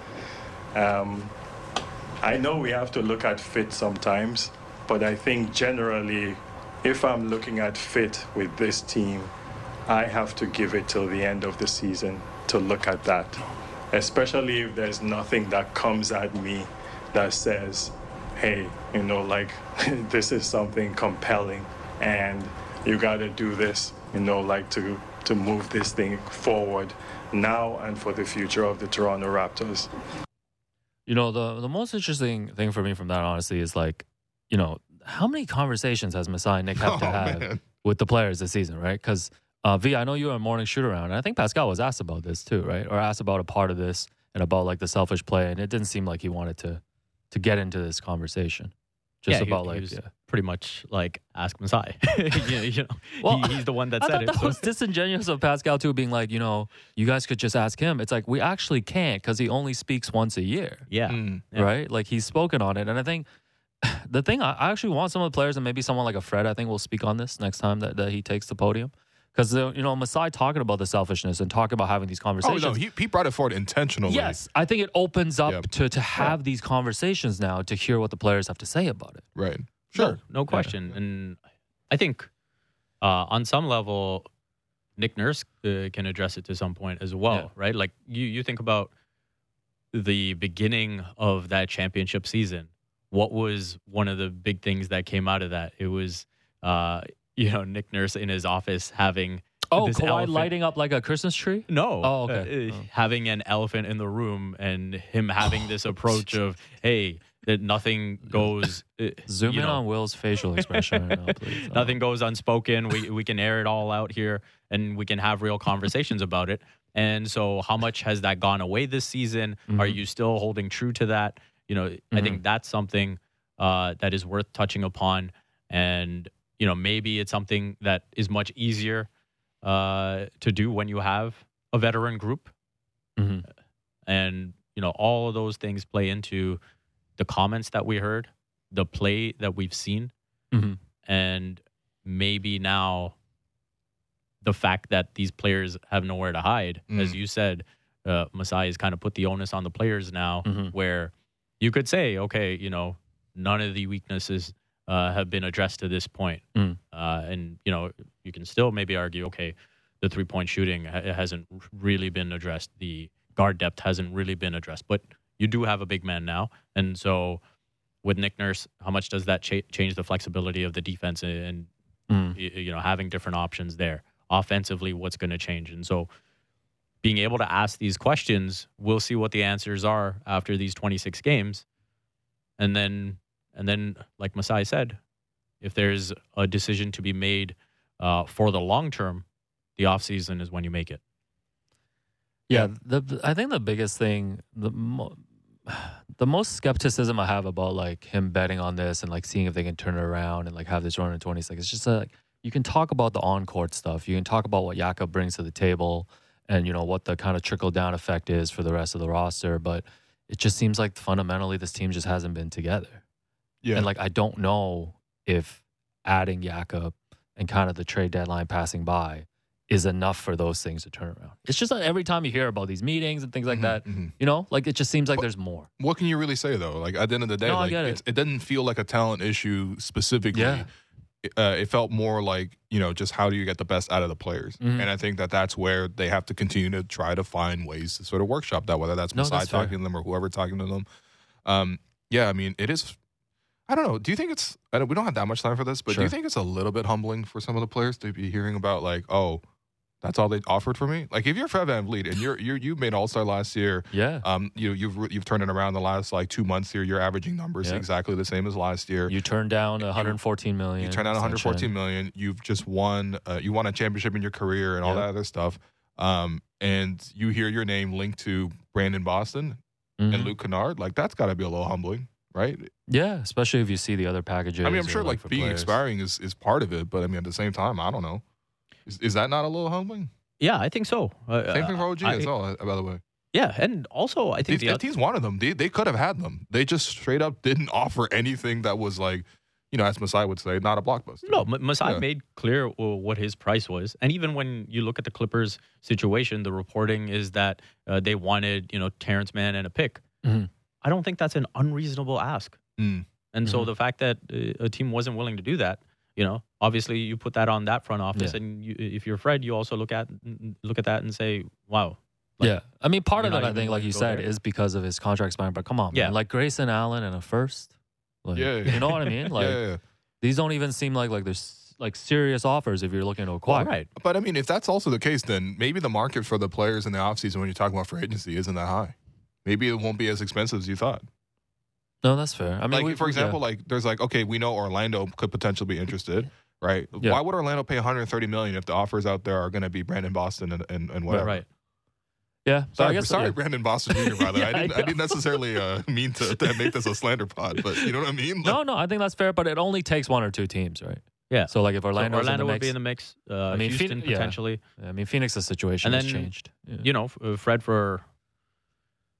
Um, I know we have to look at fit sometimes, but I think generally, if I'm looking at fit with this team, I have to give it till the end of the season to look at that. Especially if there's nothing that comes at me that says hey, you know, like, this is something compelling and you got to do this, you know, like to to move this thing forward now and for the future of the Toronto Raptors. You know, the, the most interesting thing for me from that, honestly, is like, you know, how many conversations has Masai and Nick have oh, to have man. with the players this season, right? Because, uh, V, I know you were a morning shoot-around, and I think Pascal was asked about this too, right? Or asked about a part of this and about, like, the selfish play, and it didn't seem like he wanted to to get into this conversation. Just yeah, about, he, like, he was yeah. pretty much, like, ask Masai. you know, you know well, he, he's the one that I said it. That so. was disingenuous of Pascal too, being like, you know, you guys could just ask him. It's like, we actually can't, because he only speaks once a year. Yeah. Mm, yeah. Right? Like, he's spoken on it, and I think... The thing, I actually want some of the players, and maybe someone like a Fred, I think, will speak on this next time that, that he takes the podium. Because, you know, Masai talking about the selfishness and talking about having these conversations. Oh, no, he, he brought it forward intentionally. Yes, I think it opens up yep. to, to have yeah. these conversations now to hear what the players have to say about it. Right. Sure. No, no question. Yeah. And I think uh, on some level, Nick Nurse uh, can address it to some point as well, yeah. right? Like, you, you think about the beginning of that championship season. What was one of the big things that came out of that? It was, uh, you know, Nick Nurse in his office having oh, this Kawhi elephant. lighting up like a Christmas tree? No. Oh, okay. Uh, oh. Having an elephant in the room and him having oh, this approach of, hey, that nothing goes. Zoom in know. on Will's facial expression right now, please. Nothing goes unspoken. We we can air it all out here and we can have real conversations about it. And so, how much has that gone away this season? Mm-hmm. Are you still holding true to that? You know, mm-hmm. I think that's something uh, that is worth touching upon. And, you know, maybe it's something that is much easier uh, to do when you have a veteran group. Mm-hmm. And, you know, all of those things play into the comments that we heard, the play that we've seen. Mm-hmm. And maybe now the fact that these players have nowhere to hide. Mm-hmm. As you said, uh, Masai has kind of put the onus on the players now mm-hmm. where... You could say, okay, you know, none of the weaknesses uh, have been addressed to this point. Mm. Uh, and, you know, you can still maybe argue, okay, the three-point shooting ha- hasn't really been addressed. The guard depth hasn't really been addressed. But you do have a big man now. And so with Nick Nurse, how much does that cha- change the flexibility of the defense and, and mm. you know, having different options there? Offensively, what's going to change? And so... being able to ask these questions, we'll see what the answers are after these twenty-six games. And then, and then, like Masai said, if there's a decision to be made uh, for the long term, the offseason is when you make it. Yeah, the, I think the biggest thing, the, mo- the most skepticism I have about like him betting on this and like seeing if they can turn it around and like have this run in twenty-six, it's just like you can talk about the on-court stuff. You can talk about what Jakob brings to the table. And, you know, what the kind of trickle-down effect is for the rest of the roster. But it just seems like fundamentally this team just hasn't been together. Yeah. And, like, I don't know if adding Jakob and kind of the trade deadline passing by is enough for those things to turn around. It's just like every time you hear about these meetings and things like mm-hmm, that, mm-hmm. you know, like, it just seems like but there's more. What can you really say, though? Like, at the end of the day, no, like, it. It's, it doesn't feel like a talent issue specifically. Yeah. Uh, it felt more like, you know, just how do you get the best out of the players? Mm-hmm. And I think that that's where they have to continue to try to find ways to sort of workshop that, whether that's no, Masai that's talking fair. to them or whoever talking to them. Um, yeah, I mean, it is, I don't know. Do you think it's, I don't, we don't have that much time for this, but sure. do you think it's a little bit humbling for some of the players to be hearing about like, oh, that's all they offered for me? Like if you're Fred VanVleet and you're, you're, you made All-Star last year. Yeah. Um, you, you've you've turned it around the last like two months here. You're averaging numbers yeah. exactly the same as last year. You turned down one hundred fourteen million dollars. You turned down one hundred fourteen million dollars. You've just won, uh, you won a championship in your career and all yeah. that other stuff. Um, and you hear your name linked to Brandon Boston mm-hmm. and Luke Kennard. Like that's gotta be a little humbling, right? Yeah. Especially if you see the other packages. I mean, I'm sure like, like being players. expiring is, is part of it, but I mean, at the same time, I don't know. Is, is that not a little humbling? Yeah, I think so. Uh, Same thing for O G I, as well, by the way. Yeah, and also I think... These, the other- teams wanted them. They, they could have had them. They just straight up didn't offer anything that was like, you know, as Masai would say, not a blockbuster. No, Masai yeah. made clear what his price was. And even when you look at the Clippers situation, the reporting is that uh, they wanted, you know, Terrence Mann and a pick. Mm-hmm. I don't think that's an unreasonable ask. Mm. And mm-hmm. so the fact that a team wasn't willing to do that, you know, obviously you put that on that front office, yeah. and you, if you're Fred, you also look at look at that and say, "Wow." Like, yeah, I mean, part of that I think, like you said, there. is because of his contract expiring. But come on, yeah. man. Like Grayson Allen and a first, Like, yeah, you know what I mean? Like, yeah, yeah. These don't even seem like like there's like serious offers if you're looking to acquire. Well, right. But I mean, if that's also the case, then maybe the market for the players in the offseason when you're talking about free agency isn't that high. Maybe it won't be as expensive as you thought. No, that's fair. I mean, like, we, for example, yeah. like there's like, okay, we know Orlando could potentially be interested, right? Yeah. Why would Orlando pay one hundred thirty million dollars if the offers out there are going to be Brandon Boston and, and, and whatever? Right. right. Yeah. So sorry, I guess sorry so, yeah. Brandon Boston Junior By the way, yeah, I, didn't, I, I didn't necessarily uh, mean to, to make this a slander pod, but you know what I mean? Like, no, no, I think that's fair, but it only takes one or two teams, right? Yeah. So like if Orlando, so Orlando in the mix, would be in the mix, uh, I mean, Houston Phoenix, potentially. Yeah. I mean, Phoenix's situation and then, has changed. Yeah. You know, Fred, for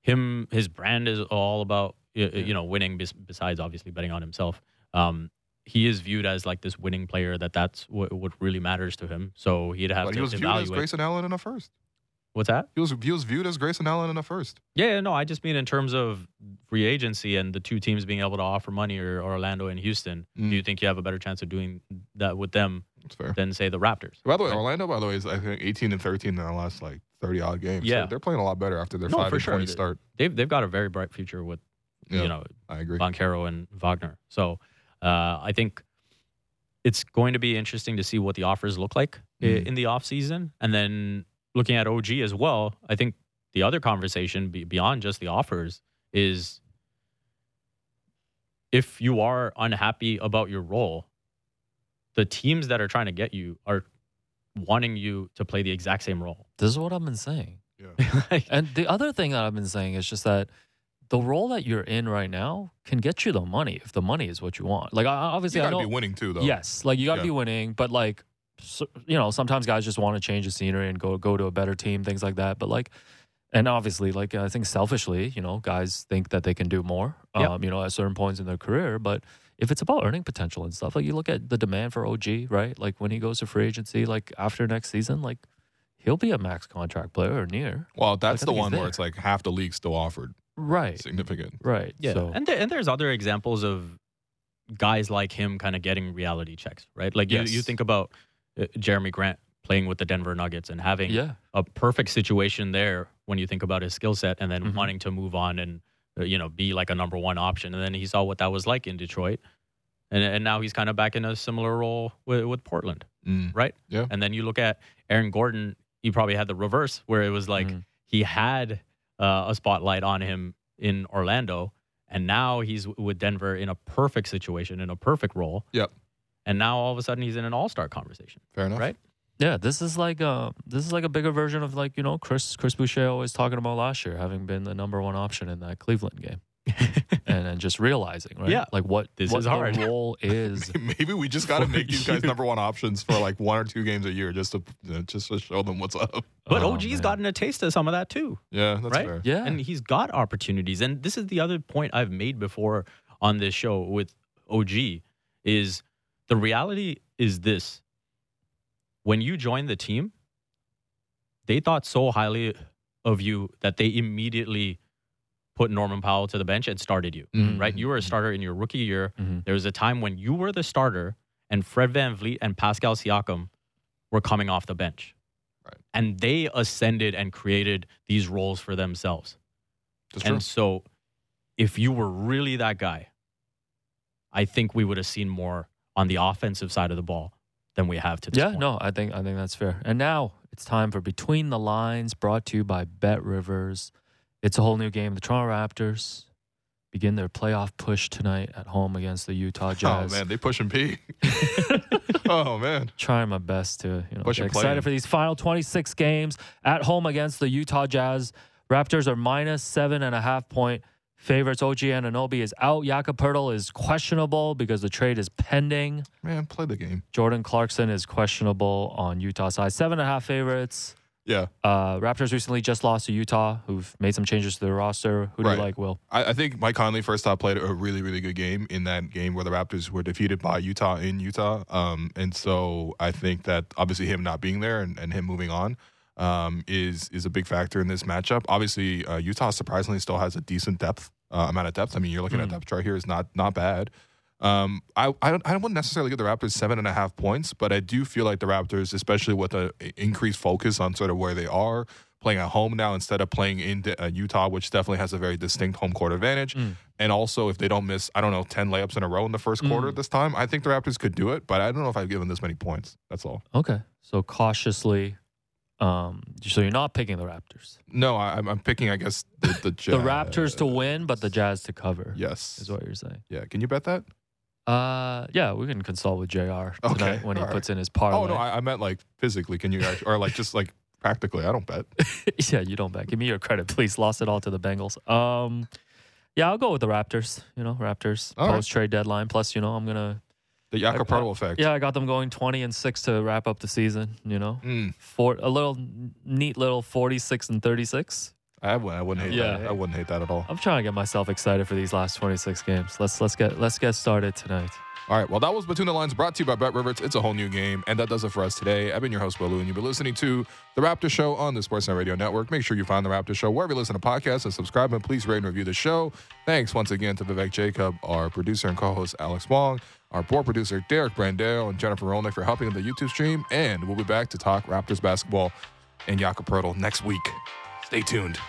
him, his brand is all about, you, yeah. you know, winning. Besides obviously betting on himself, um, he is viewed as like this winning player. That that's what, what really matters to him. So he'd have but to. He was evaluate. viewed as Grayson Allen in a first. What's that? He was, he was viewed as Grayson Allen in a first. Yeah, no, I just mean in terms of free agency and the two teams being able to offer money, or Orlando and Houston. Mm. Do you think you have a better chance of doing that with them than, say, the Raptors? By the way, right? Orlando, by the way, is I think eighteen and thirteen in the last like thirty-odd games. Yeah. So they're playing a lot better after their no, five for and sure. twenty start. They've, they've got a very bright future with, yeah, you know, I agree. Banchero and Wagner. So uh, I think it's going to be interesting to see what the offers look like mm. in the offseason. And then looking at O G as well, I think the other conversation be beyond just the offers is if you are unhappy about your role, the teams that are trying to get you are wanting you to play the exact same role. This is what I've been saying. Yeah. Like, and the other thing that I've been saying is just that the role that you're in right now can get you the money if the money is what you want. Like, obviously, you gotta I know, be winning too, though. Yes, like you gotta yeah. be winning, but like. So, you know, sometimes guys just want to change the scenery and go go to a better team, things like that. But like, and obviously, like I think selfishly, you know, guys think that they can do more, yep. um, you know, at certain points in their career. But if it's about earning potential and stuff, like you look at the demand for O G, right? Like when he goes to free agency, like after next season, like he'll be a max contract player or near. Well, that's like, the one where it's like half the league still offered. Right. Significant. Right. Yeah. So. And th- and there's other examples of guys like him kind of getting reality checks, right? Like yes. you, you think about Jeremy Grant playing with the Denver Nuggets and having yeah. a perfect situation there when you think about his skill set and then mm-hmm. wanting to move on and, you know, be like a number one option. And then he saw what that was like in Detroit. And and now he's kind of back in a similar role with, with Portland, mm. right? Yeah. And then you look at Aaron Gordon, he probably had the reverse where it was like mm. he had uh, a spotlight on him in Orlando and now he's with Denver in a perfect situation, in a perfect role. Yep. And now all of a sudden he's in an all-star conversation. Fair enough, right? Yeah, this is like a this is like a bigger version of like you know Chris Chris Boucher always talking about last year, having been the number one option in that Cleveland game, and then just realizing, right? Yeah, like what this what is hard. The role is. Maybe we just got to make these guys number one options for like one or two games a year just to just to show them what's up. But oh, O G's man. gotten a taste of some of that too. Yeah, that's right? fair. Yeah, and he's got opportunities, and this is the other point I've made before on this show with O G is. The reality is this. When you joined the team, they thought so highly of you that they immediately put Norman Powell to the bench and started you, mm-hmm. right? You were a starter in your rookie year. Mm-hmm. There was a time when you were the starter and Fred VanVleet and Pascal Siakam were coming off the bench. Right. And they ascended and created these roles for themselves. That's and true. So if you were really that guy, I think we would have seen more on the offensive side of the ball than we have to this yeah, point. no, I think I think that's fair. And now it's time for Between the Lines, brought to you by Bet Rivers. It's a whole new game. The Toronto Raptors begin their playoff push tonight at home against the Utah Jazz. Oh, man, they pushing P. oh, man. Trying my best to, you know, push get excited playing. For these final twenty-six games at home against the Utah Jazz. Raptors are minus seven and a half point favorites. O G Anunoby is out. Jakob Poeltl is questionable because the trade is pending. Man, play the game. Jordan Clarkson is questionable on Utah side. Seven and a half favorites. Yeah. Uh, Raptors recently just lost to Utah, who've made some changes to their roster. Who do right. you like, Will? I, I think Mike Conley first off played a really, really good game in that game where the Raptors were defeated by Utah in Utah. Um, and so I think that obviously him not being there and, and him moving on. Um, is is a big factor in this matchup. Obviously, uh, Utah surprisingly still has a decent depth uh, amount of depth. I mean, you're looking mm. at depth chart here is not not bad. Um, I I, don't, I wouldn't necessarily give the Raptors seven and a half points, but I do feel like the Raptors, especially with an increased focus on sort of where they are, playing at home now instead of playing in uh, Utah, which definitely has a very distinct home court advantage. Mm. And also, if they don't miss, I don't know, ten layups in a row in the first mm. quarter this time, I think the Raptors could do it. But I don't know if I've given this many points. That's all. Okay. So cautiously. Um, so you're not picking the Raptors? No, I, I'm picking, I guess, the, the Jazz. The Raptors to win, but the Jazz to cover. Yes. Is what you're saying. Yeah. Can you bet that? Uh, yeah, we can consult with J R tonight okay. when he right. puts in his parlay. Oh, no, I, I meant like physically. Can you actually, or like just like practically, I don't bet. Yeah, you don't bet. Give me your credit, please. Lost it all to the Bengals. Um, yeah, I'll go with the Raptors. You know, Raptors. All post-trade right. deadline. Plus, you know, I'm going to. The Jakob Poeltl effect. Yeah, I got them going twenty and six to wrap up the season, you know. Mm. Four, a little neat little forty-six and thirty-six. I, I wouldn't hate yeah. that. I wouldn't hate that at all. I'm trying to get myself excited for these last twenty-six games. Let's let's get let's get started tonight. All right, well, that was Between the Lines, brought to you by Bet Rivers. It's a whole new game, and that does it for us today. I've been your host, Will Lou, and you've been listening to The Raptor Show on the Sportsnet Radio Network. Make sure you find The Raptor Show wherever you listen to podcasts and subscribe, and please rate and review the show. Thanks once again to Vivek Jacob, our producer and co-host, Alex Wong, our board producer, Derek Brandale, and Jennifer Rolnick for helping with the YouTube stream, and we'll be back to talk Raptors basketball and Jakob Poeltl next week. Stay tuned.